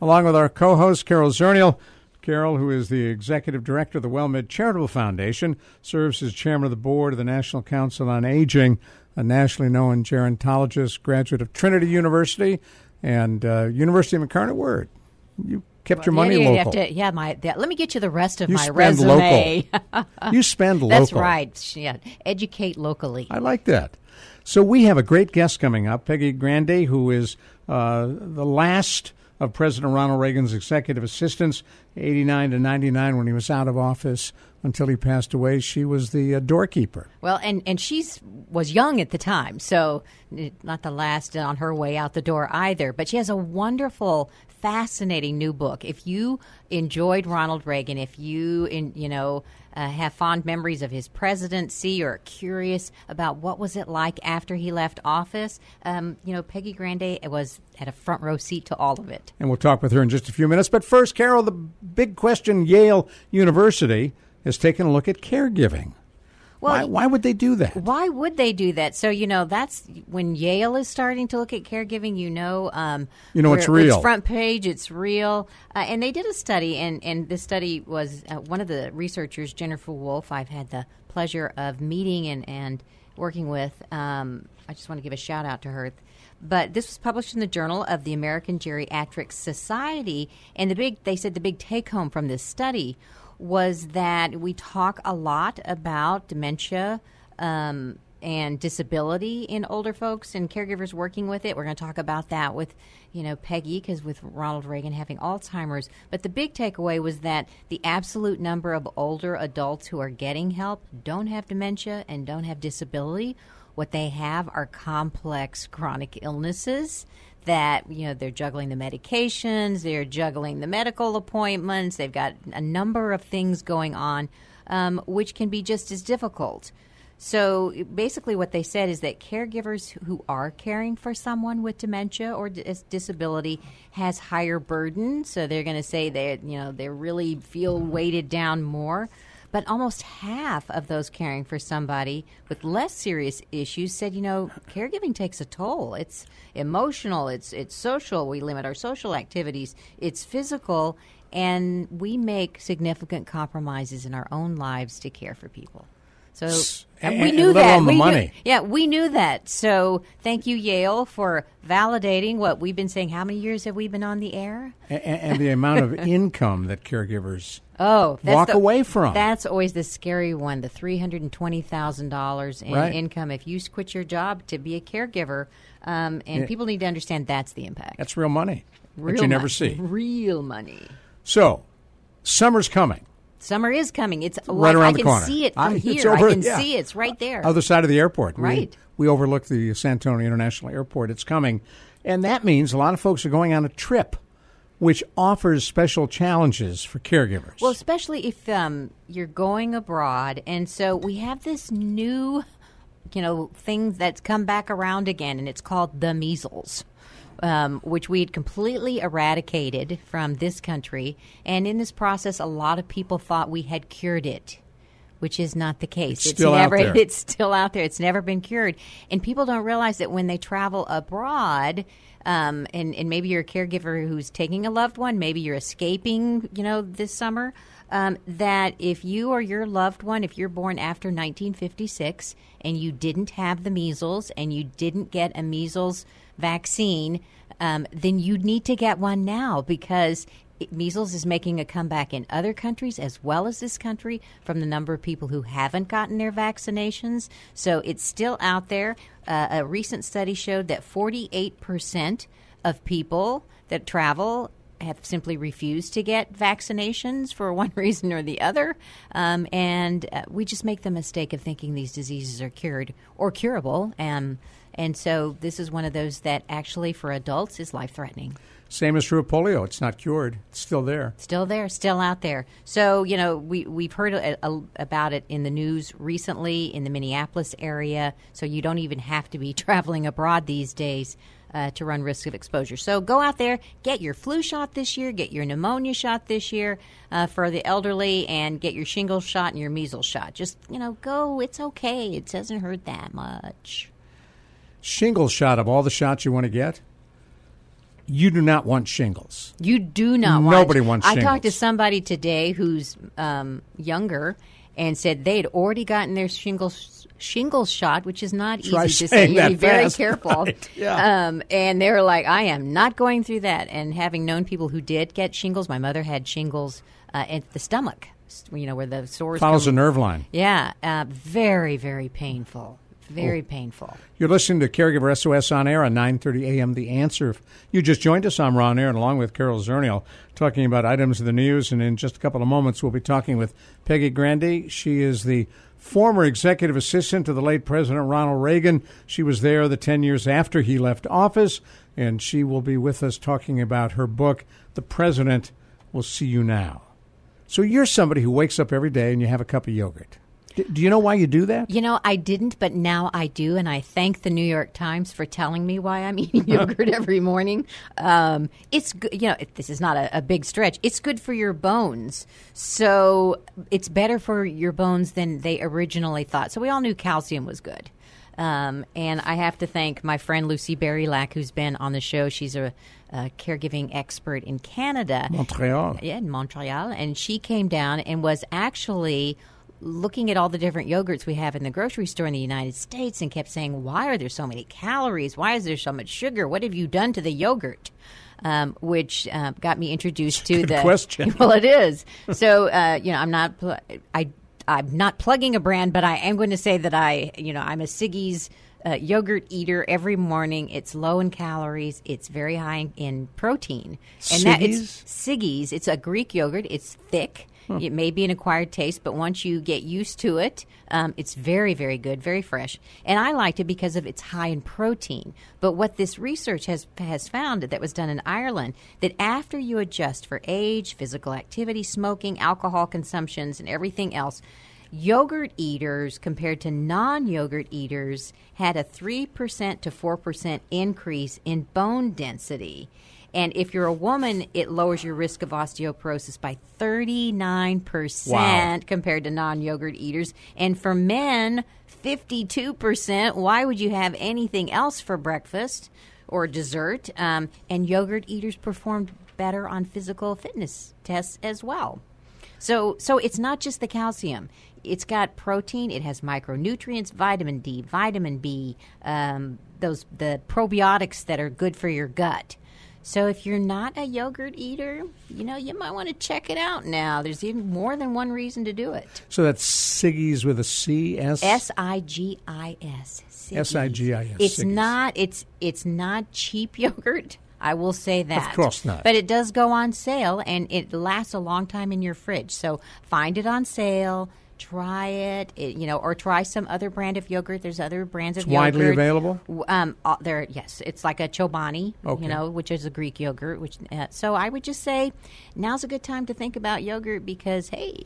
along with our co-host, Carol Zernial. Carol, who is the Executive Director of the WellMed Charitable Foundation, serves as Chairman of the Board of the National Council on Aging, a nationally known gerontologist, graduate of Trinity University and University of Incarnate Word. You kept your money local. Let me get you the rest of my resume. You spend local. That's right. Yeah. Educate locally. I like that. So we have a great guest coming up, Peggy Grande, who is the last of President Ronald Reagan's executive assistants, 89 to 99, when he was out of office until he passed away. She was the doorkeeper. Well, and she was young at the time, so not the last on her way out the door either. But she has a wonderful, fascinating new book. If you enjoyed Ronald Reagan, if you, have fond memories of his presidency or are curious about what was it like after he left office, Peggy Grande was at a front row seat to all of it. And we'll talk with her in just a few minutes. But first, Carol, the big question, Yale University has taken a look at caregiving. Well, why would they do that? Why would they do that? So, that's when Yale is starting to look at caregiving, it's real. It's front page, it's real. And they did a study, and this study was one of the researchers, Jennifer Wolf, I've had the pleasure of meeting and working with. I just want to give a shout out to her. But this was published in the Journal of the American Geriatric Society, and they said the big take-home from this study was that we talk a lot about dementia and disability in older folks and caregivers working with it. We're going to talk about that with, Peggy, because with Ronald Reagan having Alzheimer's. But the big takeaway was that the absolute number of older adults who are getting help don't have dementia and don't have disability. What they have are complex chronic illnesses that, they're juggling the medications, they're juggling the medical appointments, they've got a number of things going on, which can be just as difficult. So basically what they said is that caregivers who are caring for someone with dementia or disability has higher burden. So they're going to say they really feel weighted down more. But almost half of those caring for somebody with less serious issues said, caregiving takes a toll. It's emotional. It's social. We limit our social activities. It's physical. And we make significant compromises in our own lives to care for people. So we knew that. We knew that. So thank you, Yale, for validating what we've been saying. How many years have we been on the air? And the amount of income that caregivers walk away from. That's always the scary one, the $320,000 in income. If you quit your job to be a caregiver, people need to understand that's the impact. That's real money that you never see. Real money. So summer's coming. Summer is coming. It's right around the corner. I can see it from here. I can see it. It's right there. Other side of the airport. Right. We overlook the San Antonio International Airport. It's coming. And that means a lot of folks are going on a trip, which offers special challenges for caregivers. Well, especially if you're going abroad. And so we have this new, thing that's come back around again, and it's called the measles. Which we had completely eradicated from this country. And in this process, a lot of people thought we had cured it, which is not the case. It's still out there. It's never been cured. And people don't realize that when they travel abroad, and maybe you're a caregiver who's taking a loved one, maybe you're escaping, this summer, that if you or your loved one, if you're born after 1956 and you didn't have the measles and you didn't get a measles vaccine, then you'd need to get one now, because measles is making a comeback in other countries as well as this country from the number of people who haven't gotten their vaccinations. So it's still out there. A recent study showed that 48% of people that travel have simply refused to get vaccinations for one reason or the other. We just make the mistake of thinking these diseases are cured or curable. And so this is one of those that actually for adults is life-threatening. Same is true of polio. It's not cured. It's still there. Still there. Still out there. So, you know, we've heard about it in the news recently in the Minneapolis area. So you don't even have to be traveling abroad these days to run risk of exposure. So go out there, get your flu shot this year, get your pneumonia shot this year for the elderly, and get your shingles shot and your measles shot. Just, you know, go. It's okay. It doesn't hurt that much. Shingles shot of all the shots you want to get, you do not want shingles. You do not want. Nobody wants shingles. I talked to somebody today who's younger and said they'd already gotten their shingles shot, which is not easy to say. You have to be very careful. Right. Yeah. And they were like, I am not going through that. And having known people who did get shingles, my mother had shingles at the stomach, you know, where the sores follows the nerve line. Yeah. Very, very painful. Very painful. You're listening to Caregiver SOS On Air on 930 a.m. The Answer. If you just joined us, I'm Ron Aaron, along with Carol Zernial, talking about items of the news. And in just a couple of moments, we'll be talking with Peggy Grande. She is the former executive assistant to the late President Ronald Reagan. She was there the 10 years after he left office, and she will be with us talking about her book, The President Will See You Now. So you're somebody who wakes up every day and you have a cup of yogurt. Do you know why you do that? You know, I didn't, but now I do, and I thank the New York Times for telling me why I'm eating yogurt every morning. It's good. You know, this is not a big stretch. It's good for your bones, so it's better for your bones than they originally thought. So we all knew calcium was good. And I have to thank my friend Lucy Berry-Lack, who's been on the show. She's a caregiving expert in Canada. Montreal. Yeah, in Montreal. And she came down and was actually looking at all the different yogurts we have in the grocery store in the United States and kept saying, why are there so many calories? Why is there so much sugar? What have you done to the yogurt? Which got me introduced to the question. Well, it is. So, you know, I'm not plugging a brand, but I am going to say that I'm a Siggi's yogurt eater every morning. It's low in calories. It's very high in protein. And Siggi's? Siggi's. It's a Greek yogurt. It's thick. It may be an acquired taste, but once you get used to it, it's very, very good, very fresh. And I liked it because of it's high in protein. But what this research has found, that was done in Ireland, that after you adjust for age, physical activity, smoking, alcohol consumptions, and everything else, yogurt eaters compared to non-yogurt eaters had a 3% to 4% increase in bone density. And if you're a woman, it lowers your risk of osteoporosis by 39% compared to non-yogurt eaters. And for men, 52%. Why would you have anything else for breakfast or dessert? And yogurt eaters performed better on physical fitness tests as well. So it's not just the calcium. It's got protein. It has micronutrients, vitamin D, vitamin B, the probiotics that are good for your gut. So if you're not a yogurt eater, you know, you might want to check it out now. There's even more than one reason to do it. So that's Siggi's with a C, S? S-I-G-I-S. Siggi's. S-I-G-I-S. It's Siggi's. It's not cheap yogurt. I will say that. Of course not. But it does go on sale, and it lasts a long time in your fridge. So find it on sale. Try it, you know, or try some other brand of yogurt. There's other brands of yogurt. It's widely available? Yes. It's like a Chobani, you know, which is a Greek yogurt. So I would just say now's a good time to think about yogurt because, hey.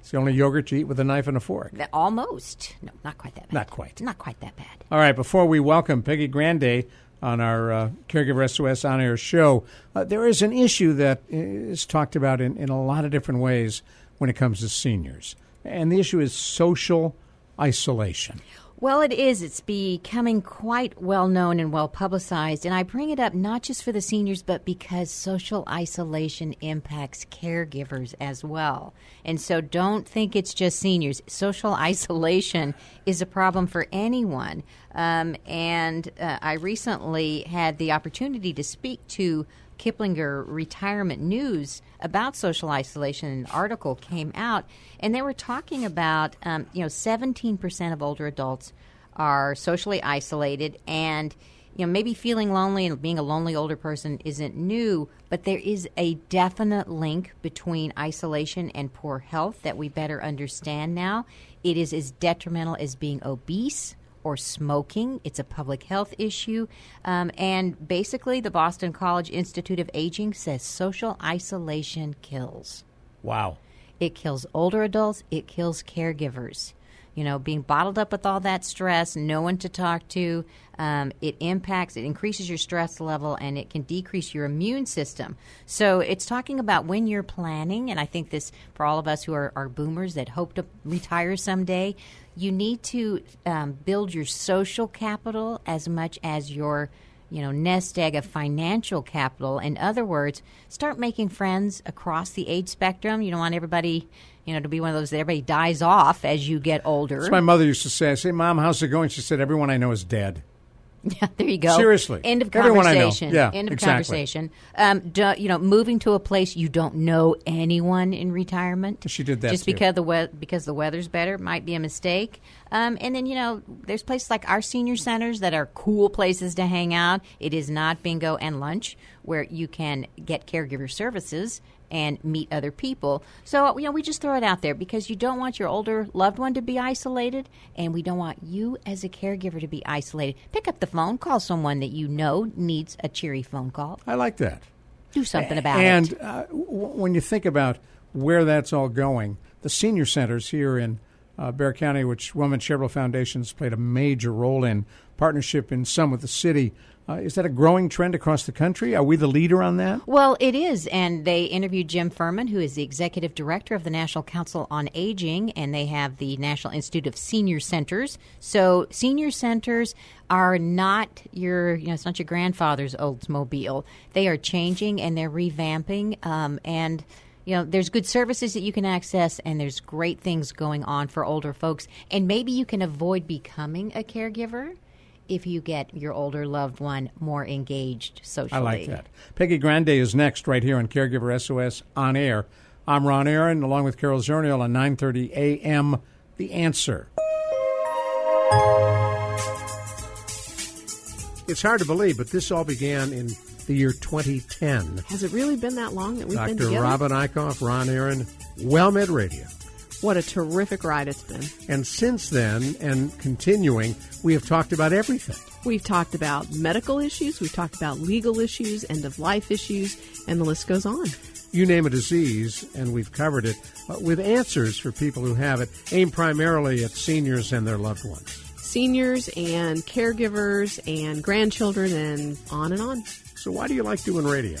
It's the only yogurt you eat with a knife and a fork. Almost. No, not quite that bad. Not quite that bad. All right, before we welcome Peggy Grande on our Caregiver SOS On Air show, there is an issue that is talked about in a lot of different ways when it comes to seniors. And the issue is social isolation. Well, it is. It's becoming quite well-known and well-publicized, and I bring it up not just for the seniors, but because social isolation impacts caregivers as well. And so don't think it's just seniors. Social isolation is a problem for anyone. I recently had the opportunity to speak to Kiplinger Retirement News about social isolation. An article came out, and they were talking about, 17% of older adults are socially isolated, and, maybe feeling lonely and being a lonely older person isn't new, but there is a definite link between isolation and poor health that we better understand now. It is as detrimental as being obese or smoking. It's a public health issue. And basically, the Boston College Institute of Aging says social isolation kills. Wow. It kills older adults. It kills caregivers. Being bottled up with all that stress, no one to talk to, it increases your stress level, and it can decrease your immune system. So it's talking about when you're planning, and I think this, for all of us who are boomers that hope to retire someday, you need to build your social capital as much as your nest egg of financial capital. In other words, start making friends across the age spectrum. You don't want everybody, to be one of those that everybody dies off as you get older. That's what my mother used to say. I say, Mom, how's it going? She said, everyone I know is dead. Yeah, there you go. Seriously. End of conversation. Everyone I know. Yeah, end of conversation. Moving to a place you don't know anyone in retirement. She did that just too. Because the weather's better might be a mistake. And then, there's places like our senior centers that are cool places to hang out. It is not bingo and lunch, where you can get caregiver services and meet other people. So, we just throw it out there because you don't want your older loved one to be isolated, and we don't want you as a caregiver to be isolated. Pick up the phone, call someone that you know needs a cheery phone call. I like that. Do something about it. And when you think about where that's all going, the senior centers here in Bexar County, which Wilman Chevrolet Foundation has played a major role in, partnership in some with the city. Is that a growing trend across the country? Are we the leader on that? Well, it is, and they interviewed Jim Furman, who is the executive director of the National Council on Aging, and they have the National Institute of Senior Centers. So senior centers are not your, it's not your grandfather's Oldsmobile. They are changing, and they're revamping, and there's good services that you can access, and there's great things going on for older folks. And maybe you can avoid becoming a caregiver if you get your older loved one more engaged socially. I like that. Peggy Grande is next right here on Caregiver SOS On Air. I'm Ron Aaron, along with Carol Zernial on 930 a.m. The Answer. It's hard to believe, but this all began in the year 2010. Has it really been that long that we've been together? Dr. Robin Eickhoff, Ron Aaron, WellMed Radio. What a terrific ride it's been. And since then, and continuing, we have talked about everything. We've talked about medical issues, we've talked about legal issues, end-of-life issues, and the list goes on. You name a disease, and we've covered it, with answers for people who have it, aimed primarily at seniors and their loved ones. Seniors and caregivers and grandchildren and on and on. So why do you like doing radio?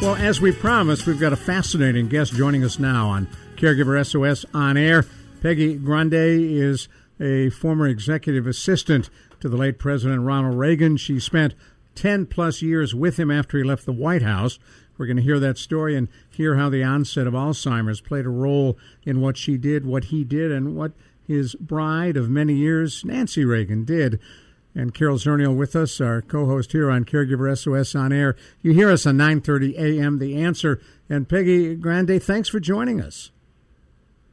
Well, as we promised, we've got a fascinating guest joining us now on Caregiver SOS On Air. Peggy Grande is a former executive assistant to the late President Ronald Reagan. She spent 10-plus years with him after he left the White House. We're going to hear that story and hear how the onset of Alzheimer's played a role in what she did, what he did, and what his bride of many years, Nancy Reagan, did. And Carol Zernial with us, our co-host here on Caregiver SOS On Air. You hear us on 9:30 a.m. The Answer. And Peggy Grande, thanks for joining us.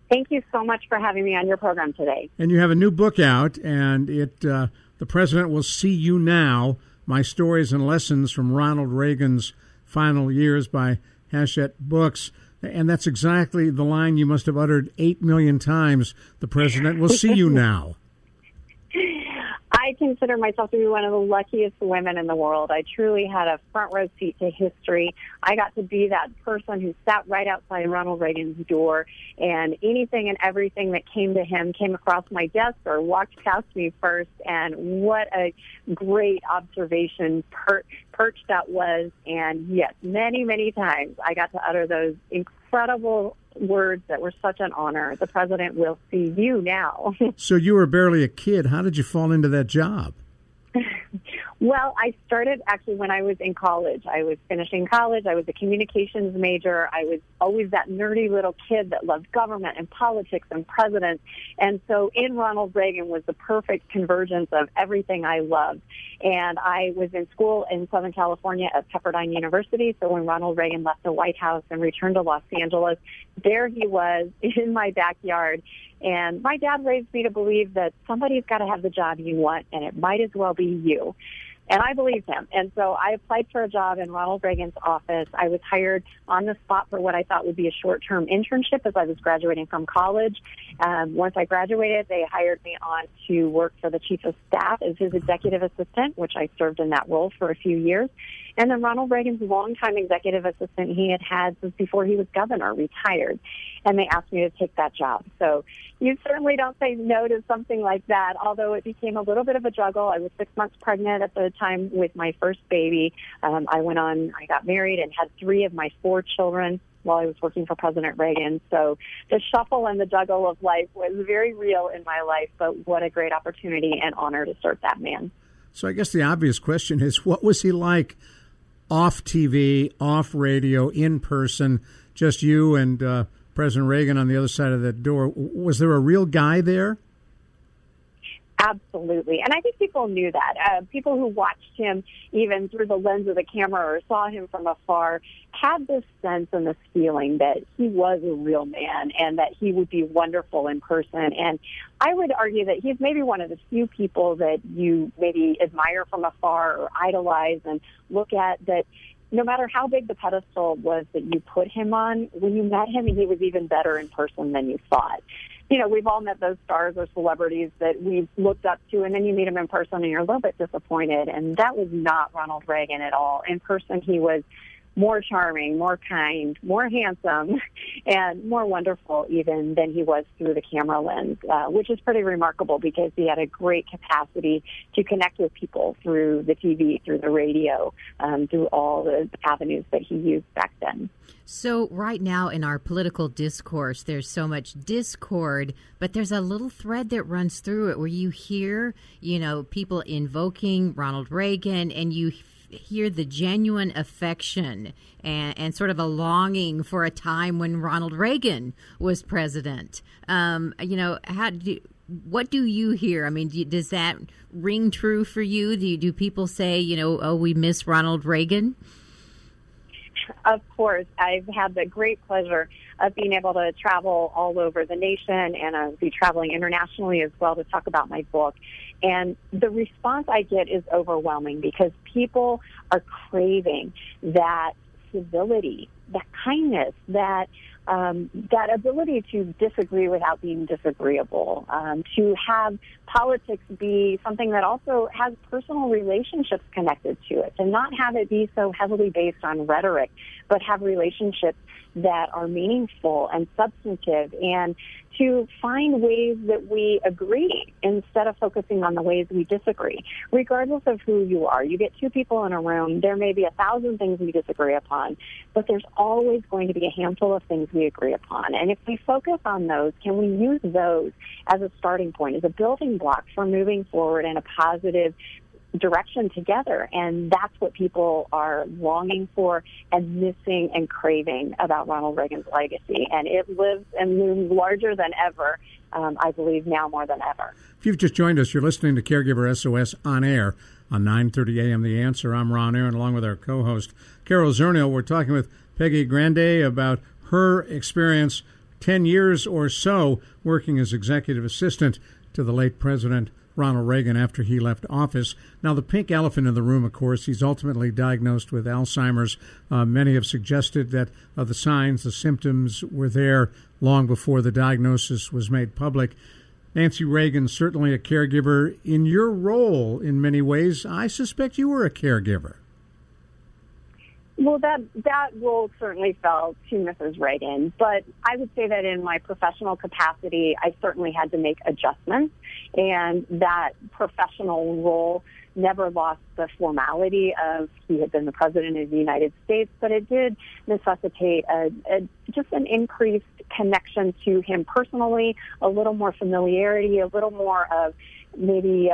Thank you so much for having me on your program today. And you have a new book out, and it, The President Will See You Now, My Stories and Lessons from Ronald Reagan's Final Years by Hachette Books. And that's exactly the line you must have uttered 8 million times. The president will see you now. I consider myself to be one of the luckiest women in the world. I truly had a front row seat to history. I got to be that person who sat right outside Ronald Reagan's door, and anything and everything that came to him came across my desk or walked past me first. And what a great observation perch that was. And yes, many, many times I got to utter those incredible words that were such an honor. The president will see you now. So you were barely a kid. How did you fall into that job? Well, I started actually when I was in college. I was finishing college. I was a communications major. I was always that nerdy little kid that loved government and politics and presidents. And so in Ronald Reagan was the perfect convergence of everything I loved. And I was in school in Southern California at Pepperdine University. So when Ronald Reagan left the White House and returned to Los Angeles, there he was in my backyard. And my dad raised me to believe that somebody's got to have the job you want, and it might as well be you. And I believed him. And so I applied for a job in Ronald Reagan's office. I was hired on the spot for what I thought would be a short-term internship as I was graduating from college. Once I graduated, they hired me on to work for the chief of staff as his executive assistant, which I served in that role for a few years. And then Ronald Reagan's longtime executive assistant he had had since before he was governor retired, and they asked me to take that job. So you certainly don't say no to something like that, although it became a little bit of a juggle. I was 6 months pregnant at the time with my first baby. I got married and had 3 of my 4 children while I was working for President Reagan. So the shuffle and the juggle of life was very real in my life, but what a great opportunity and honor to serve that man. So I guess the obvious question is, what was he like off TV, off radio, in person, just you and President Reagan on the other side of that door? Was there a real guy there? Absolutely. And I think people knew that. People who watched him even through the lens of the camera or saw him from afar had this sense and this feeling that he was a real man and that he would be wonderful in person. And I would argue that he's maybe one of the few people that you maybe admire from afar or idolize and look at that. No matter how big the pedestal was that you put him on, when you met him, he was even better in person than you thought. You know, we've all met those stars or celebrities that we've looked up to, and then you meet them in person, and you're a little bit disappointed. And that was not Ronald Reagan at all. In person, he was more charming, more kind, more handsome, and more wonderful even than he was through the camera lens, which is pretty remarkable because he had a great capacity to connect with people through the TV, through the radio, through all the avenues that he used back then. So right now in our political discourse, there's so much discord, but there's a little thread that runs through it where you hear, you know, people invoking Ronald Reagan, and you hear the genuine affection and sort of a longing for a time when Ronald Reagan was president. What do you hear? I mean, does that ring true for you? Do people say, you know, oh, we miss Ronald Reagan? Of course. I've had the great pleasure of being able to travel all over the nation, and I'll be traveling internationally as well to talk about my book. And the response I get is overwhelming because people are craving that civility, that kindness, that ability to disagree without being disagreeable, to have politics be something that also has personal relationships connected to it, and not have it be so heavily based on rhetoric, but have relationships that are meaningful and substantive, and to find ways that we agree instead of focusing on the ways we disagree. Regardless of who you are, you get 2 people in a room, there may be 1,000 things we disagree upon, but there's always going to be a handful of things we agree upon. And if we focus on those, can we use those as a starting point, as a building block for moving forward in a positive direction together? And that's what people are longing for and missing and craving about Ronald Reagan's legacy. And it lives and looms larger than ever, I believe, now more than ever. If you've just joined us, you're listening to Caregiver SOS On Air on 930 a.m. The Answer. I'm Ron Aaron, along with our co-host, Carol Zernial. We're talking with Peggy Grande about her experience 10 years or so working as executive assistant to the late President Ronald Reagan after he left office. Now, the pink elephant in the room, of course, he's ultimately diagnosed with Alzheimer's. Many have suggested that the signs, the symptoms were there long before the diagnosis was made public. Nancy Reagan, certainly a caregiver. In your role, in many ways, I suspect you were a caregiver. Well, that role certainly fell to Mrs. Reagan, but I would say that in my professional capacity, I certainly had to make adjustments, and that professional role never lost the formality of he had been the President of the United States, but it did necessitate just an increased connection to him personally, a little more familiarity, a little more of maybe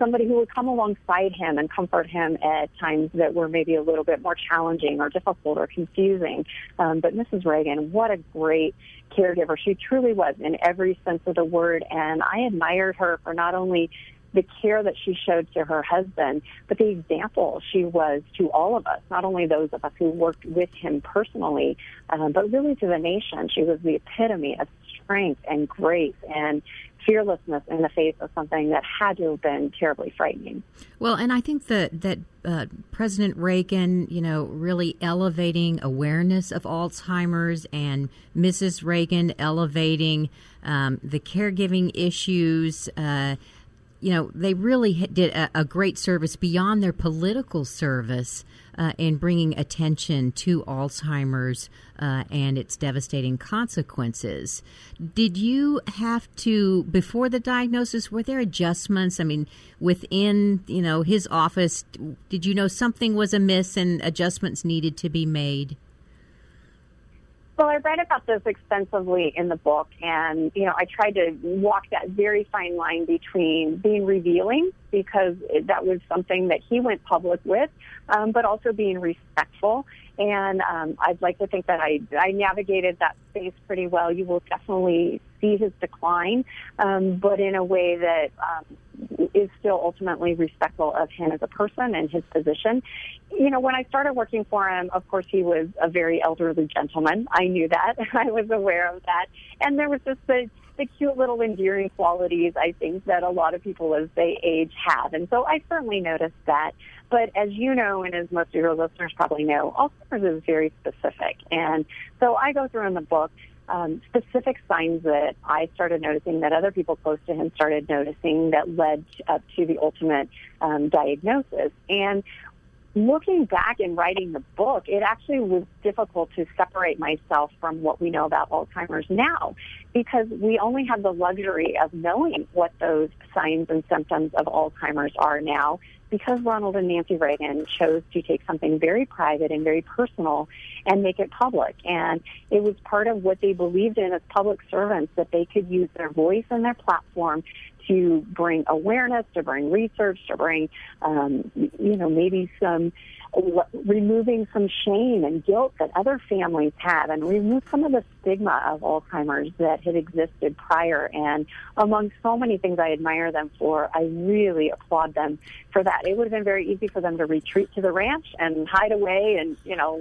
somebody who would come alongside him and comfort him at times that were maybe a little bit more challenging or difficult or confusing. But Mrs. Reagan, what a great caregiver. She truly was in every sense of the word, and I admired her for not only the care that she showed to her husband, but the example she was to all of us, not only those of us who worked with him personally, but really to the nation. She was the epitome of strength and grace and fearlessness in the face of something that had to have been terribly frightening. Well, and I think that President Reagan, really elevating awareness of Alzheimer's, and Mrs. Reagan elevating the caregiving issues. They really did a great service beyond their political service in bringing attention to Alzheimer's and its devastating consequences. Did you have to, before the diagnosis, were there adjustments? I mean, within, his office, did you know something was amiss and adjustments needed to be made? Well, I read about this extensively in the book, and, I tried to walk that very fine line between being revealing, because that was something that he went public with, but also being respectful. And I'd like to think that I navigated that space pretty well. You will definitely see his decline, but in a way that is still ultimately respectful of him as a person and his position. When I started working for him, of course, he was a very elderly gentleman. I knew that. I was aware of that. And there was just the cute little endearing qualities, I think, that a lot of people as they age have. And so I certainly noticed that. But as you know, and as most of your listeners probably know, Alzheimer's is very specific. And so I go through in the book specific signs that I started noticing, that other people close to him started noticing, that led up to the ultimate diagnosis. And looking back and writing the book, it actually was difficult to separate myself from what we know about Alzheimer's now, because we only have the luxury of knowing what those signs and symptoms of Alzheimer's are now, because Ronald and Nancy Reagan chose to take something very private and very personal and make it public. And it was part of what they believed in as public servants, that they could use their voice and their platform to bring awareness, to bring research, to bring, maybe some removing some shame and guilt that other families had, and remove some of the stigma of Alzheimer's that had existed prior. And among so many things I admire them for, I really applaud them for that. It would have been very easy for them to retreat to the ranch and hide away and,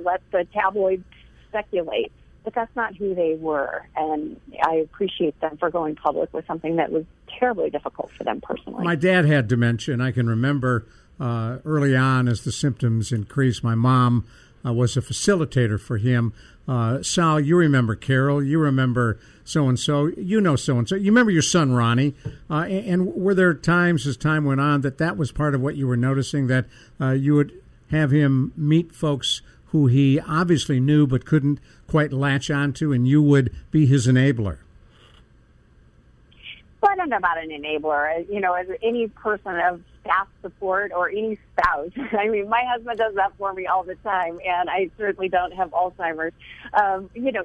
let the tabloids speculate. But that's not who they were, and I appreciate them for going public with something that was terribly difficult for them personally. My dad had dementia, and I can remember early on as the symptoms increased, my mom was a facilitator for him. Sal, you remember Carol, you remember so-and-so, so-and-so. You remember your son, Ronnie. And were there times as time went on that was part of what you were noticing, that you would have him meet folks who he obviously knew but couldn't quite latch onto, and you would be his enabler? Well, I don't know about an enabler. As any person of staff support or any spouse, my husband does that for me all the time, and I certainly don't have Alzheimer's.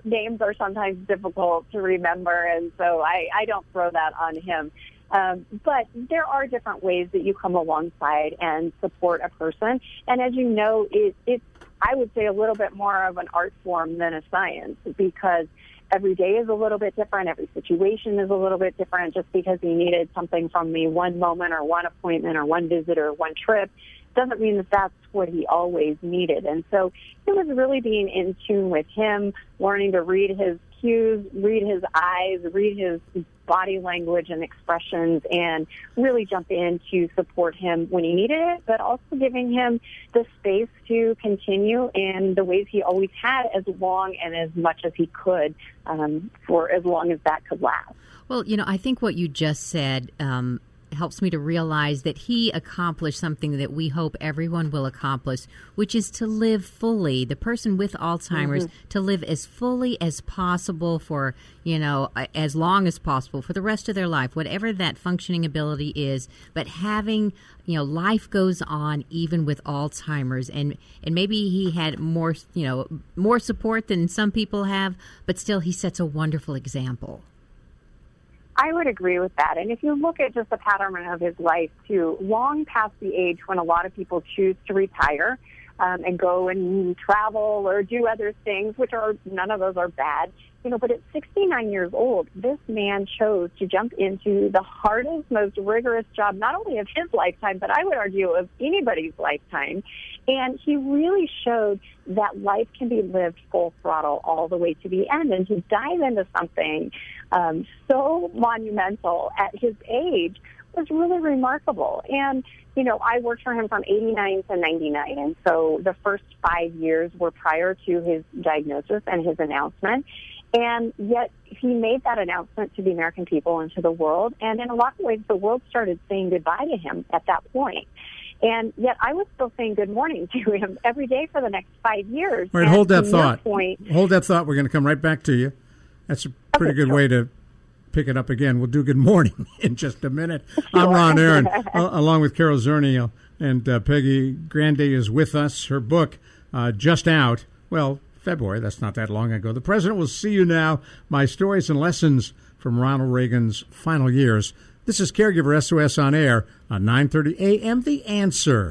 Names are sometimes difficult to remember, and so I don't throw that on him. But there are different ways that you come alongside and support a person. And as you know, it's I would say a little bit more of an art form than a science, because every day is a little bit different. Every situation is a little bit different. Just because he needed something from me one moment or one appointment or one visit or one trip doesn't mean that that's what he always needed. And so it was really being in tune with him, learning to read his cues, read his eyes, read his body language and expressions and really jump in to support him when he needed it, but also giving him the space to continue in the ways he always had as long and as much as he could for as long as that could last. Well, you know, I think what you just said helps me to realize that he accomplished something that we hope everyone will accomplish, which is to live fully, the person with Alzheimer's, to live as fully as possible for, you know, as long as possible for the rest of their life, whatever that functioning ability is, but having, you know, life goes on even with Alzheimer's, and maybe he had more, you know, more support than some people have, but still he sets a wonderful example. I would agree with that. And if you look at just the pattern of his life, too, long past the age when a lot of people choose to retire and go and travel or do other things, which are none of those are bad, you know, but at 69 years old, this man chose to jump into the hardest, most rigorous job, not only of his lifetime, but I would argue of anybody's lifetime. And he really showed that life can be lived full throttle all the way to the end. And to dive into something so monumental at his age was really remarkable. And, you know, I worked for him from 89 to 99. And so the first 5 years were prior to his diagnosis and his announcement. And yet he made that announcement to the American people and to the world. And in a lot of ways, the world started saying goodbye to him at that point. And yet I was still saying good morning to him every day for the next 5 years. All right, hold that thought. Hold that thought. We're going to come right back to you. That's a pretty good way to pick it up again. We'll do good morning in just a minute. I'm Ron Aaron, along with Carol Zernial, and Peggy Grande is with us. Her book, just out, well, February, that's not that long ago. The President Will See You Now, My Stories and Lessons from Ronald Reagan's Final Years. This is Caregiver SOS On Air on 930 a.m. The Answer.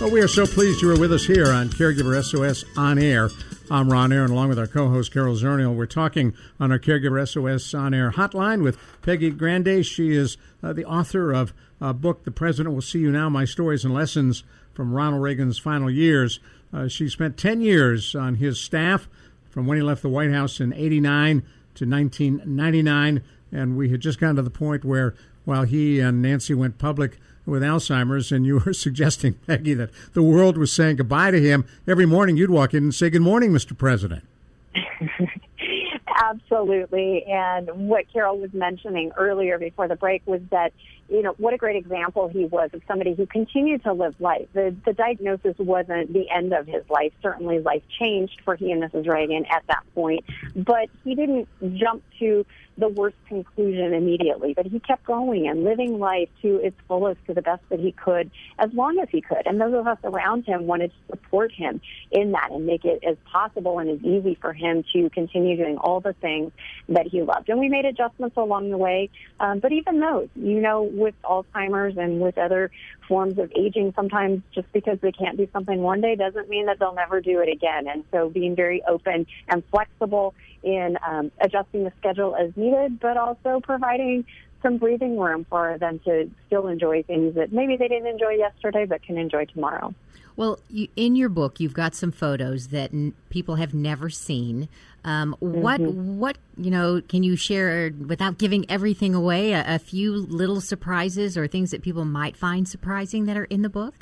Well, we are so pleased you are with us here on Caregiver SOS On Air. I'm Ron Aaron, along with our co-host Carol Zernial. We're talking on our Caregiver SOS On Air hotline with Peggy Grande. She is the author of a book, The President Will See You Now, My Stories and Lessons from Ronald Reagan's Final Years. She spent 10 years on his staff from when he left the White House in 89 to 1999, and we had just gotten to the point where, while he and Nancy went public with Alzheimer's, and you were suggesting, Peggy, that the world was saying goodbye to him. Every morning you'd walk in and say, good morning, Mr. President. Absolutely. And what Carol was mentioning earlier before the break was that, you know, what a great example he was of somebody who continued to live life. The diagnosis wasn't the end of his life. Certainly life changed for he and Mrs. Reagan at that point. But he didn't jump to the worst conclusion immediately, but he kept going and living life to its fullest, to the best that he could, as long as he could. And those of us around him wanted to support him in that and make it as possible and as easy for him to continue doing all the things that he loved. And we made adjustments along the way, but even those, you know, with Alzheimer's and with other forms of aging, sometimes just because they can't do something one day doesn't mean that they'll never do it again. And so being very open and flexible in adjusting the schedule as needed, but also providing some breathing room for them to still enjoy things that maybe they didn't enjoy yesterday but can enjoy tomorrow. Well, in your book, you've got some photos that people have never seen. What you know, can you share, without giving everything away, a few little surprises or things that people might find surprising that are in the book?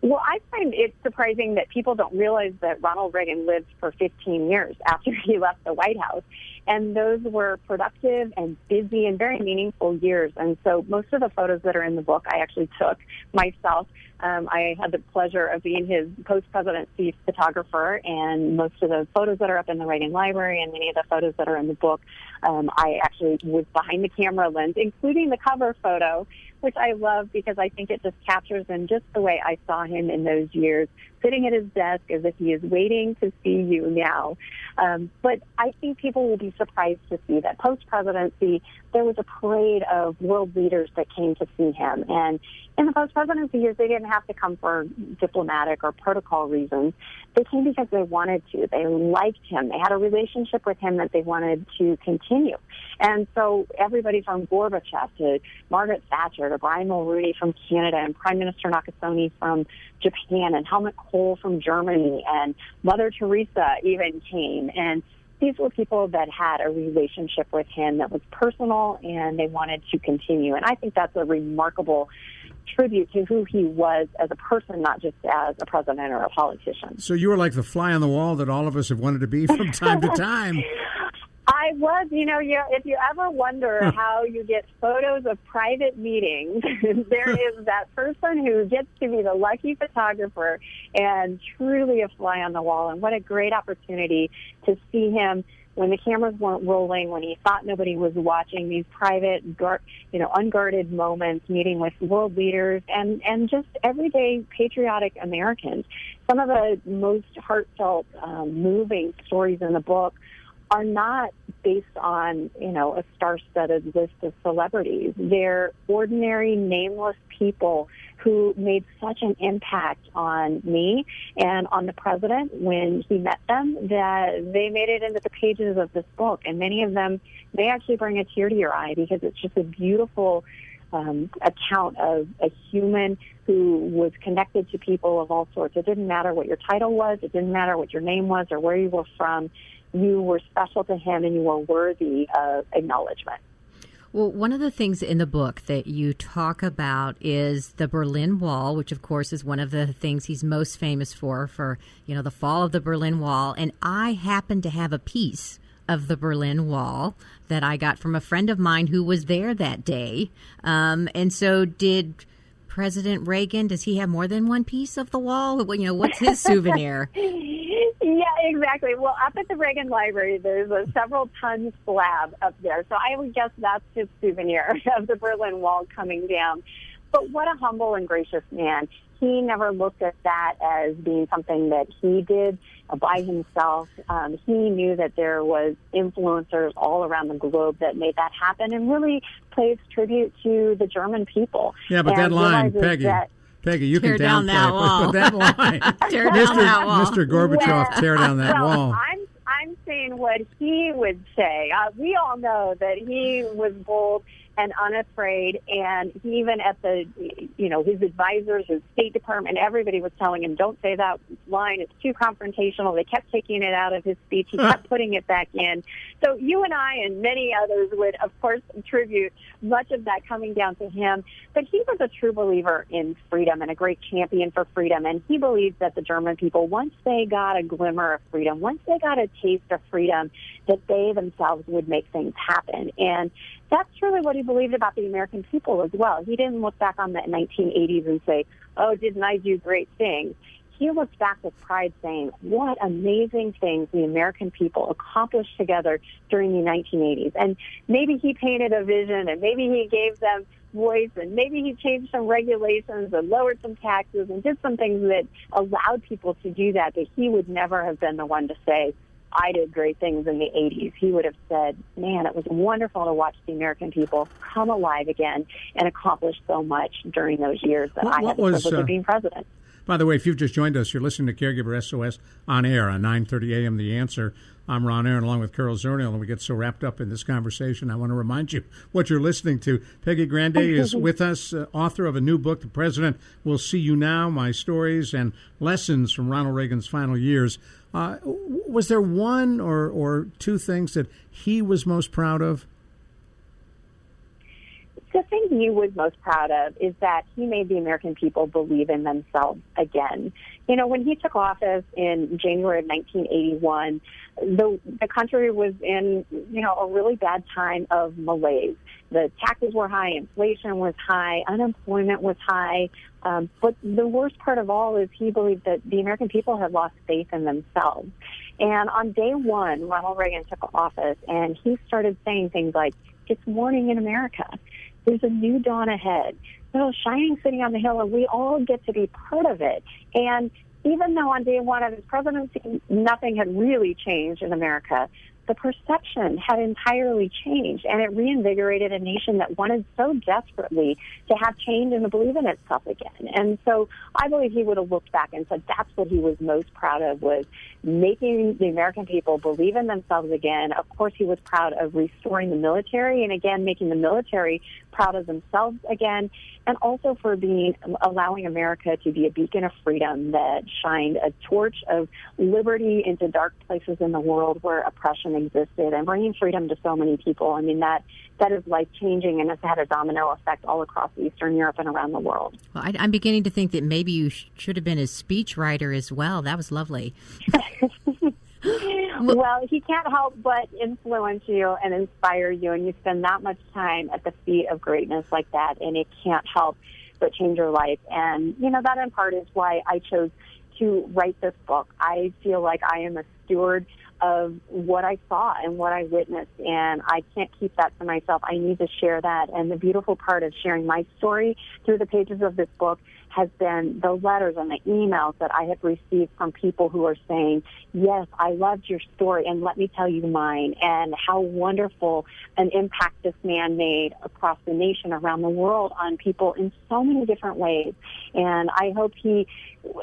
Well, I find it surprising that people don't realize that Ronald Reagan lived for 15 years after he left the White House. And those were productive and busy and very meaningful years. And so most of the photos that are in the book I actually took myself. I had the pleasure of being his post-presidency photographer, and most of the photos that are up in the Reagan Library and many of the photos that are in the book, I actually was behind the camera lens, including the cover photo, which I love because I think it just captures him just the way I saw him in those years, sitting at his desk as if he is waiting to see you now. But I think people will be surprised to see that post-presidency, there was a parade of world leaders that came to see him. And in the post-presidency years, they didn't have to come for diplomatic or protocol reasons. They came because they wanted to. They liked him. They had a relationship with him that they wanted to continue. And so everybody from Gorbachev to Margaret Thatcher to Brian Mulroney from Canada and Prime Minister Nakasone from Japan and Helmut Kohl from Germany and Mother Teresa even came. And these were people that had a relationship with him that was personal, and they wanted to continue. And I think that's a remarkable tribute to who he was as a person, not just as a president or a politician. So you were like the fly on the wall that all of us have wanted to be from time to time. I was, if you ever wonder how you get photos of private meetings, there is that person who gets to be the lucky photographer and truly a fly on the wall. And what a great opportunity to see him when the cameras weren't rolling, when he thought nobody was watching, these private, unguarded moments, meeting with world leaders and just everyday patriotic Americans. Some of the most heartfelt, moving stories in the book are not based on, a star-studded list of celebrities. They're ordinary, nameless people who made such an impact on me and on the president when he met them that they made it into the pages of this book. And many of them, they actually bring a tear to your eye because it's just a beautiful account of a human who was connected to people of all sorts. It didn't matter what your title was. It didn't matter what your name was or where you were from. You were special to him and you were worthy of acknowledgement. Well, one of the things in the book that you talk about is the Berlin Wall, which, of course, is one of the things he's most famous for the fall of the Berlin Wall. And I happen to have a piece of the Berlin Wall that I got from a friend of mine who was there that day. And so did President Reagan, does he have more than one piece of the wall? What's his souvenir? Yeah, exactly. Well, up at the Reagan Library, there's a several-ton slab up there. So I would guess that's his souvenir of the Berlin Wall coming down. But what a humble and gracious man. He never looked at that as being something that he did by himself. He knew that there was influencers all around the globe that made that happen and really pays tribute to the German people. Yeah, but that line, Peggy. Peggy, you tear can down that wall. But that line, tear down that wall. Mr. Gorbachev, well, tear down that wall. I'm saying what he would say. We all know that he was bold and unafraid, and even at the, his advisors, his State Department, everybody was telling him, don't say that line, it's too confrontational. They kept taking it out of his speech. He kept putting it back in. So you and I and many others would, of course, attribute much of that coming down to him. But he was a true believer in freedom and a great champion for freedom, and he believed that the German people, once they got a glimmer of freedom, once they got a taste of freedom, that they themselves would make things happen. And that's really what he believed about the American people as well. He didn't look back on the 1980s and say, oh, didn't I do great things? He looked back with pride saying, what amazing things the American people accomplished together during the 1980s. And maybe he painted a vision, and maybe he gave them voice, and maybe he changed some regulations and lowered some taxes and did some things that allowed people to do that, but he would never have been the one to say, I did great things in the 80s. He would have said, man, it was wonderful to watch the American people come alive again and accomplish so much during those years that I had the privilege of being president. By the way, if you've just joined us, you're listening to Caregiver SOS On Air on 930 a.m. The Answer. I'm Ron Aaron along with Carol Zernial, and we get so wrapped up in this conversation, I want to remind you what you're listening to. Peggy Grande is with us, author of a new book, The President Will See You Now, My Stories and Lessons from Ronald Reagan's Final Years. Was there one or two things that he was most proud of? The thing he was most proud of is that he made the American people believe in themselves again. When he took office in January of 1981, the country was in, a really bad time of malaise. The taxes were high, inflation was high, unemployment was high. But the worst part of all is he believed that the American people had lost faith in themselves. And on day one, Ronald Reagan took office, and he started saying things like, it's morning in America. There's a new dawn ahead, little shining city on the hill, and we all get to be part of it. And even though on day one of his presidency, nothing had really changed in America, the perception had entirely changed, and it reinvigorated a nation that wanted so desperately to have change and to believe in itself again. And so I believe he would have looked back and said that's what he was most proud of, was making the American people believe in themselves again. Of course, he was proud of restoring the military and, again, making the military proud of themselves again, and also for allowing America to be a beacon of freedom that shined a torch of liberty into dark places in the world where oppression existed, and bringing freedom to so many people. I mean, that is life-changing, and it's had a domino effect all across Eastern Europe and around the world. Well, I'm beginning to think that maybe you should have been a speechwriter as well. That was lovely. Well, he can't help but influence you and inspire you, and you spend that much time at the feet of greatness like that, and it can't help but change your life. And, you know, that in part is why I chose to write this book. I feel like I am a steward of what I saw and what I witnessed, and I can't keep that to myself. I need to share that, and the beautiful part of sharing my story through the pages of this book has been the letters and the emails that I have received from people who are saying, yes, I loved your story, and let me tell you mine, and how wonderful an impact this man made across the nation, around the world, on people in so many different ways. And I hope he,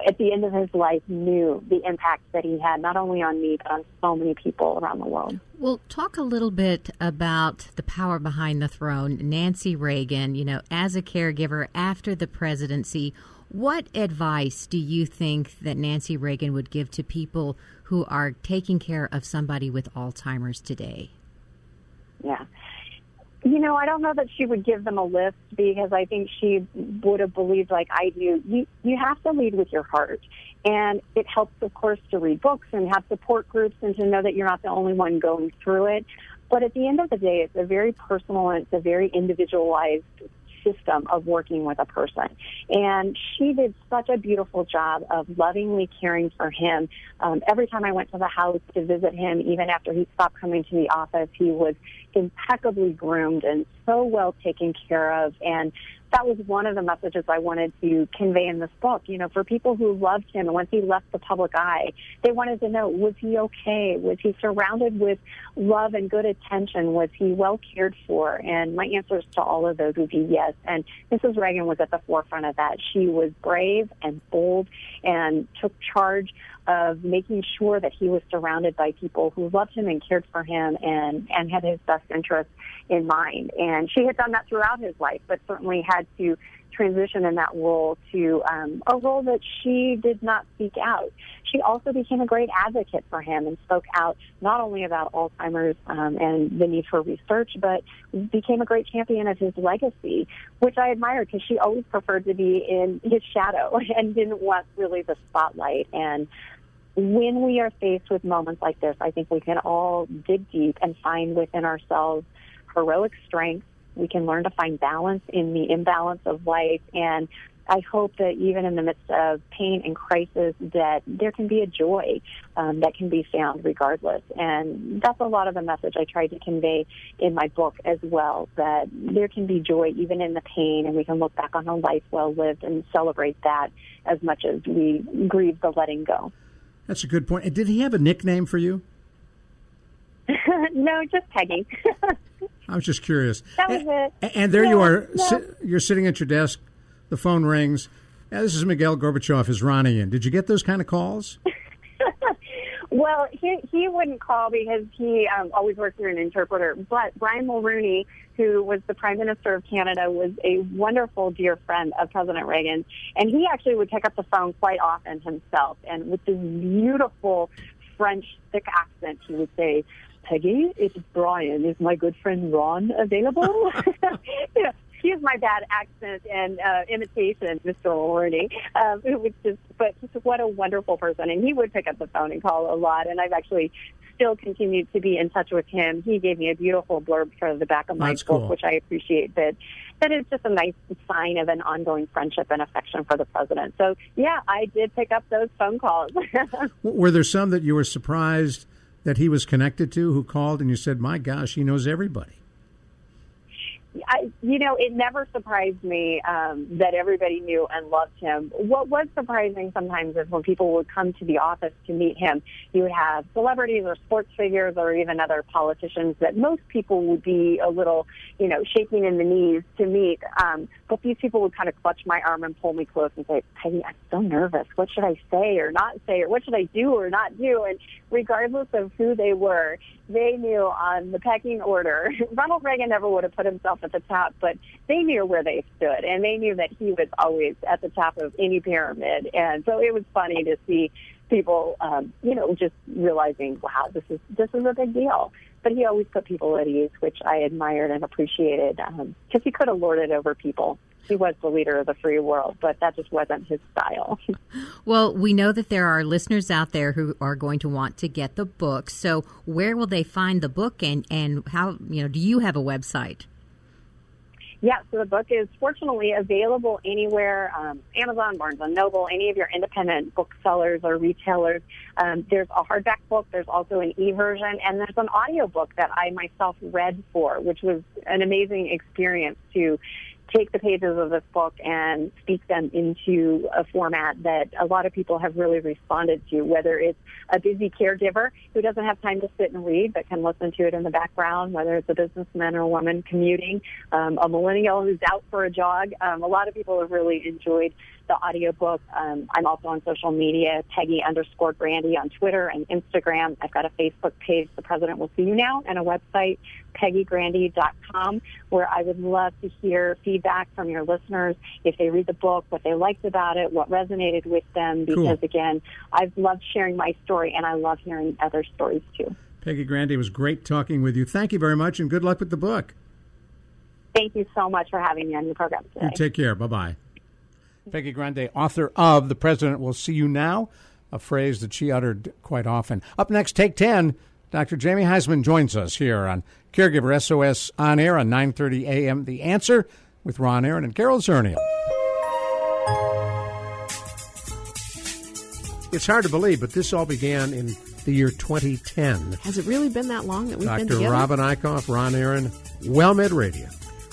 at the end of his life, knew the impact that he had, not only on me, but on so many people around the world. Well, talk a little bit about the power behind the throne, Nancy Reagan, you know, as a caregiver after the presidency. What advice do you think that Nancy Reagan would give to people who are taking care of somebody with Alzheimer's today? Yeah. You know, I don't know that she would give them a list, because I think she would have believed, like I do, you have to lead with your heart. And it helps, of course, to read books and have support groups and to know that you're not the only one going through it. But at the end of the day, it's a very personal and it's a very individualized system of working with a person. And she did such a beautiful job of lovingly caring for him. Every time I went to the house to visit him, even after he stopped coming to the office, he was impeccably groomed and so well taken care of. And that was one of the messages I wanted to convey in this book. You know, for people who loved him, and once he left the public eye, they wanted to know, was he okay? Was he surrounded with love and good attention? Was he well cared for? And my answers to all of those would be yes. And Mrs. Reagan was at the forefront of that. She was brave and bold and took charge of making sure that he was surrounded by people who loved him and cared for him and had his best interests in mind. And she had done that throughout his life, but certainly had to transition in that role to a role that she did not seek out. She also became a great advocate for him and spoke out not only about Alzheimer's and the need for research, but became a great champion of his legacy, which I admired because she always preferred to be in his shadow and didn't want really the spotlight. And when we are faced with moments like this, I think we can all dig deep and find within ourselves heroic strength. We can learn to find balance in the imbalance of life. And I hope that even in the midst of pain and crisis, that there can be a joy that can be found regardless. And that's a lot of the message I tried to convey in my book as well, that there can be joy even in the pain, and we can look back on a life well lived and celebrate that as much as we grieve the letting go. That's a good point. And did he have a nickname for you? No, just Peggy. I was just curious. That was it. And there you are. Yeah. You're sitting at your desk. The phone rings. This is Mikhail Gorbachev. Is Ron Aaron? Did you get those kind of calls? Well, he wouldn't call because he always worked through an interpreter. But Brian Mulroney, who was the Prime Minister of Canada, was a wonderful dear friend of President Reagan. And he actually would pick up the phone quite often himself. And with this beautiful French thick accent, he would say, Peggy, it's Brian. Is my good friend Ron available? You know, excuse my bad accent and imitation, Mr. Mulroney. But just what a wonderful person. And he would pick up the phone and call a lot. And I've actually still continued to be in touch with him. He gave me a beautiful blurb for the back of my book, which I appreciate. But that is just a nice sign of an ongoing friendship and affection for the president. So, yeah, I did pick up those phone calls. Were there some that you were surprised that he was connected to, who called and you said, my gosh, he knows everybody? It never surprised me that everybody knew and loved him. What was surprising sometimes is when people would come to the office to meet him, you would have celebrities or sports figures or even other politicians that most people would be a little, shaking in the knees to meet. But these people would kind of clutch my arm and pull me close and say, Peggy, I'm so nervous. What should I say or not say, or what should I do or not do? And regardless of who they were, they knew on the pecking order. Ronald Reagan never would have put himself at the top, but they knew where they stood, and they knew that he was always at the top of any pyramid. And so it was funny to see people, just realizing, wow, this is a big deal. But he always put people at ease, which I admired and appreciated, because he could have lorded over people. He was the leader of the free world, but that just wasn't his style. Well, we know that there are listeners out there who are going to want to get the book. So where will they find the book, and how, do you have a website? Yeah, so the book is fortunately available anywhere, Amazon, Barnes & Noble, any of your independent booksellers or retailers. There's a hardback book. There's also an e-version, and there's an audio book that I myself read for, which was an amazing experience to take the pages of this book and speak them into a format that a lot of people have really responded to, whether it's a busy caregiver who doesn't have time to sit and read but can listen to it in the background, whether it's a businessman or woman commuting, a millennial who's out for a jog. A lot of people have really enjoyed the audiobook. I'm also on social media, Peggy_Grande on Twitter and Instagram. I've got a Facebook page, The President Will See You Now, and a website, PeggyGrande.com, where I would love to hear feedback from your listeners, if they read the book, what they liked about it, what resonated with them, because, again, I've loved sharing my story, and I love hearing other stories, too. Peggy Grande, it was great talking with you. Thank you very much, and good luck with the book. Thank you so much for having me on your program today. You take care. Bye-bye. Peggy Grande, author of The President Will See You Now, a phrase that she uttered quite often. Up next, Take 10, Dr. Jamie Heisman joins us here on Caregiver SOS On Air on 930 a.m. The Answer with Ron Aaron and Carol Zernial. It's hard to believe, but this all began in the year 2010. Has it really been that long that we've been together? Dr. Robin Eickhoff, Ron Aaron, WellMed Radio.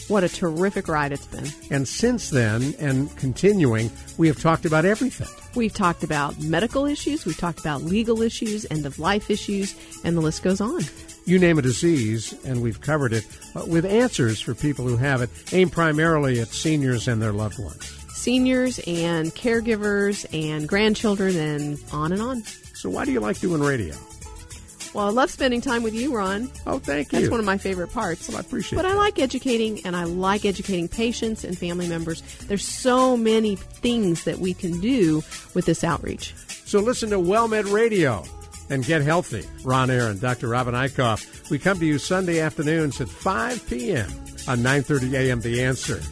What a terrific ride it's been. And since then, and continuing, we have talked about everything. We've talked about medical issues, we've talked about legal issues, end-of-life issues, and the list goes on. You name a disease, and we've covered it, with answers for people who have it, aimed primarily at seniors and their loved ones. Seniors and caregivers and grandchildren and on and on. So why do you like doing radio? Well, I love spending time with you, Ron. Oh, thank you. That's one of my favorite parts. Well, I appreciate it. But I like educating, and I like educating patients and family members. There's so many things that we can do with this outreach. So listen to WellMed Radio and get healthy. Ron Aaron, Dr. Robin Eickhoff. We come to you Sunday afternoons at 5 p.m. on 9:30 a.m. The Answer.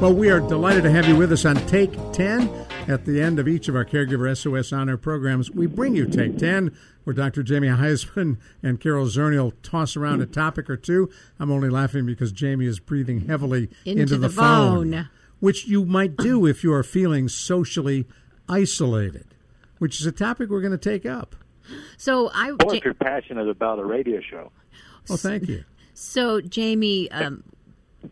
Well, we are delighted to have you with us on Take 10. At the end of each of our Caregiver SOS On Air programs, we bring you Take 10, where Dr. Jamie Heisman and Carol Zernial toss around a topic or two. I'm only laughing because Jamie is breathing heavily into the phone, which you might do if you are feeling socially isolated, which is a topic we're going to take up. So or if you're passionate about a radio show. Oh, thank you. So, Jamie,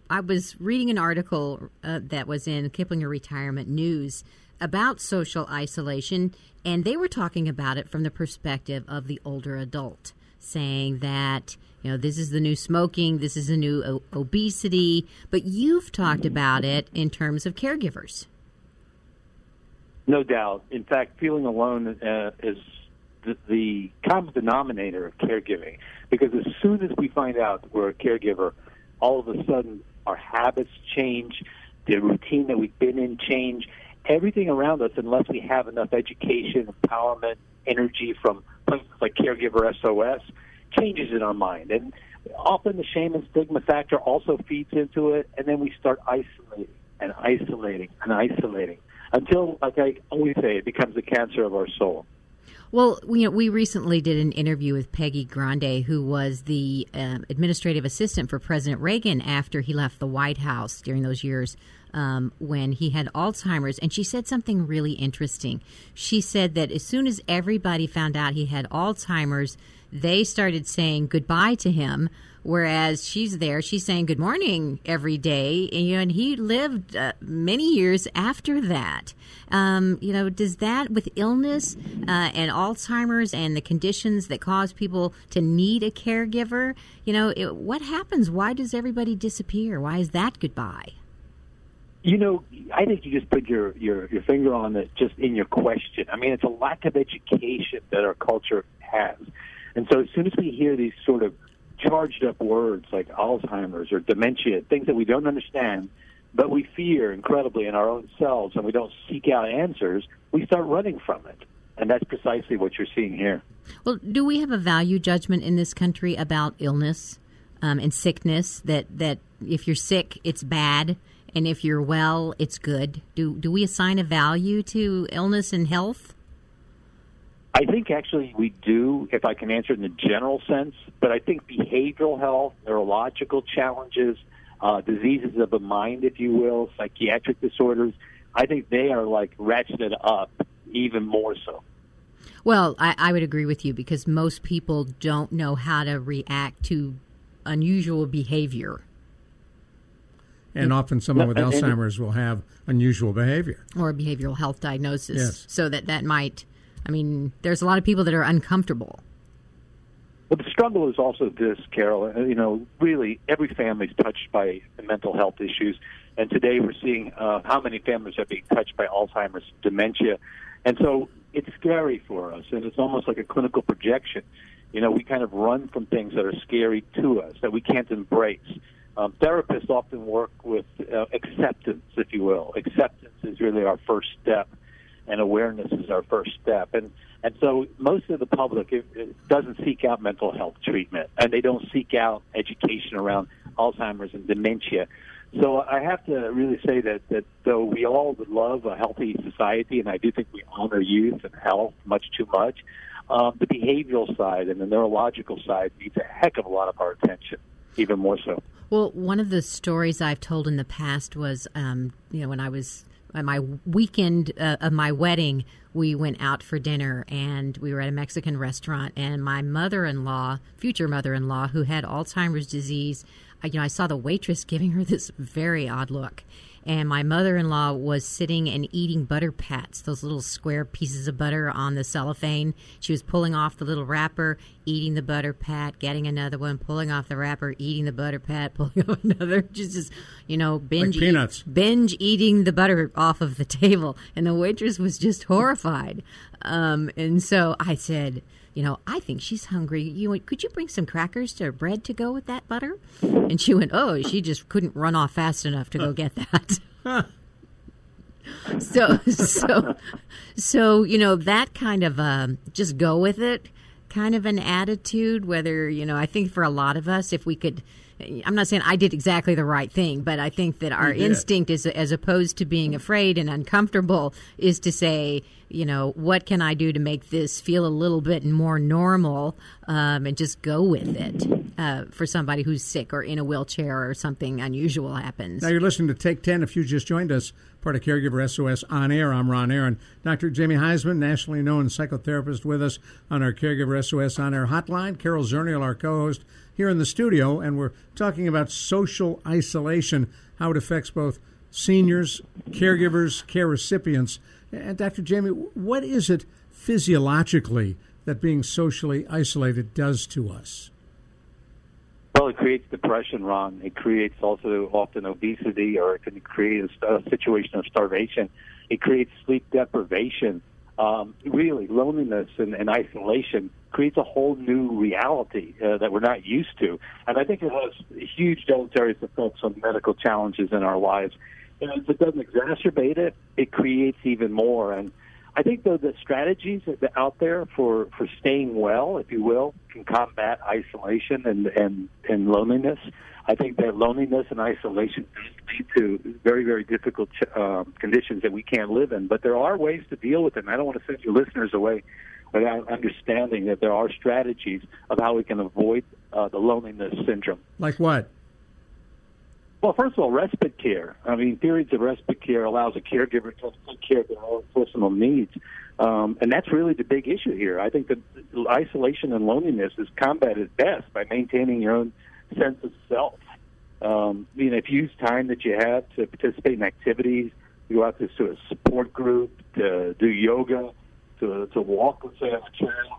I was reading an article that was in Kiplinger Retirement News about social isolation, and they were talking about it from the perspective of the older adult, saying that, this is the new smoking, this is the new obesity, but you've talked about it in terms of caregivers. No doubt. In fact, feeling alone is the common denominator of caregiving, because as soon as we find out that we're a caregiver, all of a sudden, our habits change, the routine that we've been in change, everything around us, unless we have enough education, empowerment, energy from places like Caregiver SOS, changes in our mind. And often the shame and stigma factor also feeds into it, and then we start isolating until, like I always say, it becomes a cancer of our soul. Well, we recently did an interview with Peggy Grande, who was the administrative assistant for President Reagan after he left the White House during those years when he had Alzheimer's. And she said something really interesting. She said that as soon as everybody found out he had Alzheimer's, they started saying goodbye to him, whereas she's saying good morning every day. And, he lived many years after that. Does that, with illness and Alzheimer's and the conditions that cause people to need a caregiver, what happens? Why does everybody disappear? Why is that goodbye? I think you just put your finger on it just in your question. I mean, it's a lack of education that our culture has. And so as soon as we hear these sort of charged up words like Alzheimer's or dementia, things that we don't understand, but we fear incredibly in our own selves, and we don't seek out answers, we start running from it. And that's precisely what you're seeing here. Well, do we have a value judgment in this country about illness and sickness, that if you're sick, it's bad? And if you're well, it's good. Do we assign a value to illness and health? I think actually we do, if I can answer it in a general sense. But I think behavioral health, neurological challenges, diseases of the mind, if you will, psychiatric disorders, I think they are ratcheted up even more so. Well, I would agree with you, because most people don't know how to react to unusual behavior. And often someone with Alzheimer's will have unusual behavior. Or a behavioral health diagnosis. Yes. So that might, there's a lot of people that are uncomfortable. Well, the struggle is also this, Carol. Really every family is touched by mental health issues. And today we're seeing how many families are being touched by Alzheimer's, dementia. And so it's scary for us. And it's almost like a clinical projection. We kind of run from things that are scary to us, that we can't embrace. Therapists often work with acceptance, if you will. Acceptance is really our first step, and awareness is our first step. And so most of the public it doesn't seek out mental health treatment, and they don't seek out education around Alzheimer's and dementia. So I have to really say that though we all would love a healthy society, and I do think we honor youth and health much too much, the behavioral side and the neurological side needs a heck of a lot of our attention, even more so. Well, one of the stories I've told in the past was, when I was at my weekend of my wedding, we went out for dinner and we were at a Mexican restaurant, and my mother-in-law, future mother-in-law, who had Alzheimer's disease, I saw the waitress giving her this very odd look. And my mother-in-law was sitting and eating butter pats, those little square pieces of butter on the cellophane. She was pulling off the little wrapper, eating the butter pat, getting another one, pulling off the wrapper, eating the butter pat, pulling off another. Just binge eating the butter off of the table. And the waitress was just horrified. And so I said, I think she's hungry. You went, could you bring some crackers or bread to go with that butter? And she went, oh, she just couldn't run off fast enough to go get that. So that kind of just go with it kind of an attitude, whether, I think for a lot of us, if we could, I'm not saying I did exactly the right thing, but I think that our instinct is, as opposed to being afraid and uncomfortable, is to say, what can I do to make this feel a little bit more normal, and just go with it for somebody who's sick or in a wheelchair or something unusual happens. Now you're listening to Take 10. If you just joined us, part of Caregiver SOS On Air, I'm Ron Aaron. Dr. Jamie Heisman, nationally known psychotherapist, with us on our Caregiver SOS On Air hotline. Carol Zernial, our co-host, here in the studio, and we're talking about social isolation, how it affects both seniors, caregivers, care recipients. And Dr. Jamie, what is it physiologically that being socially isolated does to us? Well, it creates depression, Ron. It creates also often obesity, or it can create a situation of starvation. It creates sleep deprivation. Really, loneliness and isolation creates a whole new reality that we're not used to. And I think it has huge deleterious effects on medical challenges in our lives. If it doesn't exacerbate it, it creates even more. And I think, though, the strategies that are out there for staying well, if you will, can combat isolation and loneliness. I think that loneliness and isolation lead to very, very difficult conditions that we can't live in. But there are ways to deal with it, and I don't want to send your listeners away without understanding that there are strategies of how we can avoid the loneliness syndrome. Like what? Well, first of all, respite care. I mean, periods of respite care allows a caregiver to take care of their own personal needs. And that's really the big issue here. I think that isolation and loneliness is combated best by maintaining your own sense of self. If you use time that you have to participate in activities, to go out to sort of support group, to do yoga, to walk, let's say, on a trail,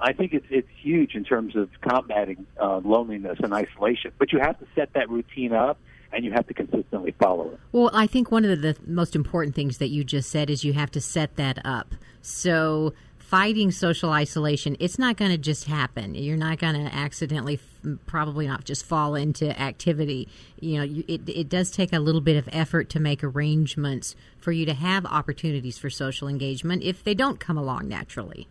I think it's huge in terms of combating loneliness and isolation. But you have to set that routine up, and you have to consistently follow it. Well, I think one of the most important things that you just said is you have to set that up. So fighting social isolation, it's not going to just happen. You're not going to accidentally, probably not just fall into activity. You know, it does take a little bit of effort to make arrangements for you to have opportunities for social engagement if they don't come along naturally.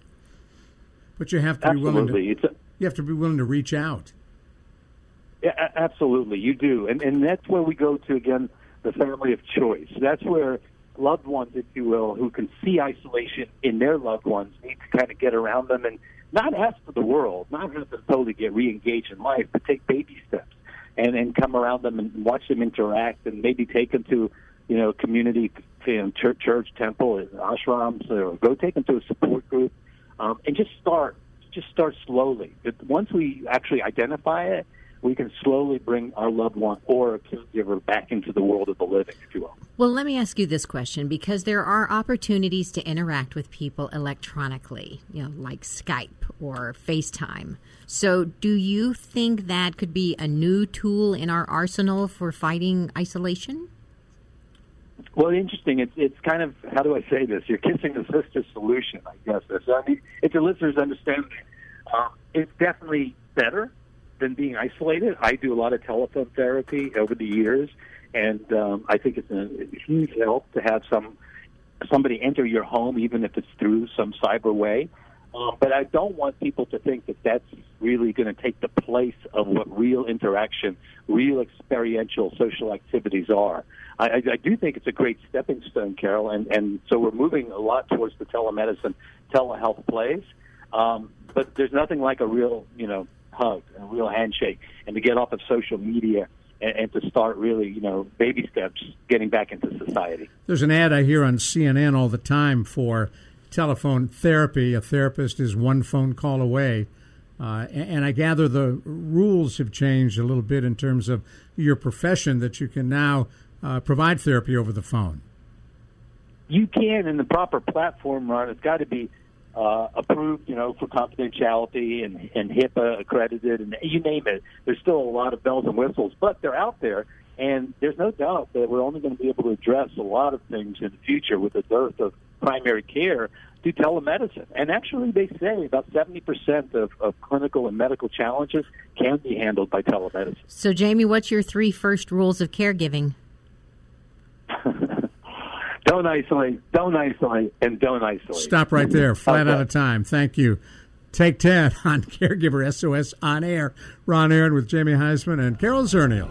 But you have to be willing to, you have to be willing to reach out. Yeah, absolutely, you do. And that's where we go to, again, the family of choice. That's where loved ones, if you will, who can see isolation in their loved ones need to kind of get around them and not ask for the world, not have them totally get re-engaged in life, but take baby steps and come around them and watch them interact and maybe take them to, you know, community, you know, church, temple, ashrams, or go take them to a support group. And just start slowly. Once we actually identify it, we can slowly bring our loved one or a caregiver back into the world of the living, if you will. Well, let me ask you this question, because there are opportunities to interact with people electronically, you know, like Skype or FaceTime. So do you think that could be a new tool in our arsenal for fighting isolation? Well, interesting. It's kind of, how do I say this? You're kissing the sister solution, I guess. So, I mean, it's a listener's understanding. It's definitely better than being isolated. I do a lot of telephone therapy over the years, and I think it's a huge help to have somebody enter your home, even if it's through some cyber way. But I don't want people to think that that's really going to take the place of what real interaction, real experiential social activities are. I do think it's a great stepping stone, Carol, and so we're moving a lot towards the telemedicine, telehealth plays. But there's nothing like a real, you know, hug, a real handshake, and to get off of social media and to start really, you know, baby steps, getting back into society. There's an ad I hear on CNN all the time for telephone therapy. A therapist is one phone call away. And I gather the rules have changed a little bit in terms of your profession, that you can now provide therapy over the phone. You can, in the proper platform, Ron. It's got to be approved, you know, for confidentiality and HIPAA accredited, and you name it. There's still a lot of bells and whistles, but they're out there. And there's no doubt that we're only going to be able to address a lot of things in the future with the dearth of primary care through telemedicine. And actually, they say about 70% of clinical and medical challenges can be handled by telemedicine. So, Jamie, what's your three first rules of caregiving? Don't isolate, and don't isolate. Stop right there. Flat out of time. Thank you. Take 10 on Caregiver SOS On Air. Ron Aaron with Jamie Heisman and Carol Zernial.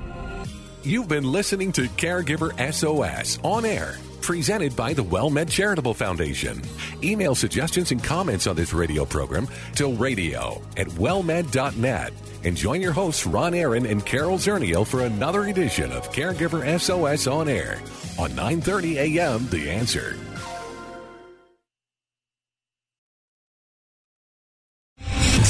You've been listening to Caregiver SOS On Air, presented by the WellMed Charitable Foundation. Email suggestions and comments on this radio program to radio@wellmed.net. And join your hosts, Ron Aaron and Carol Zernial, for another edition of Caregiver SOS On Air on 930 a.m. The Answer.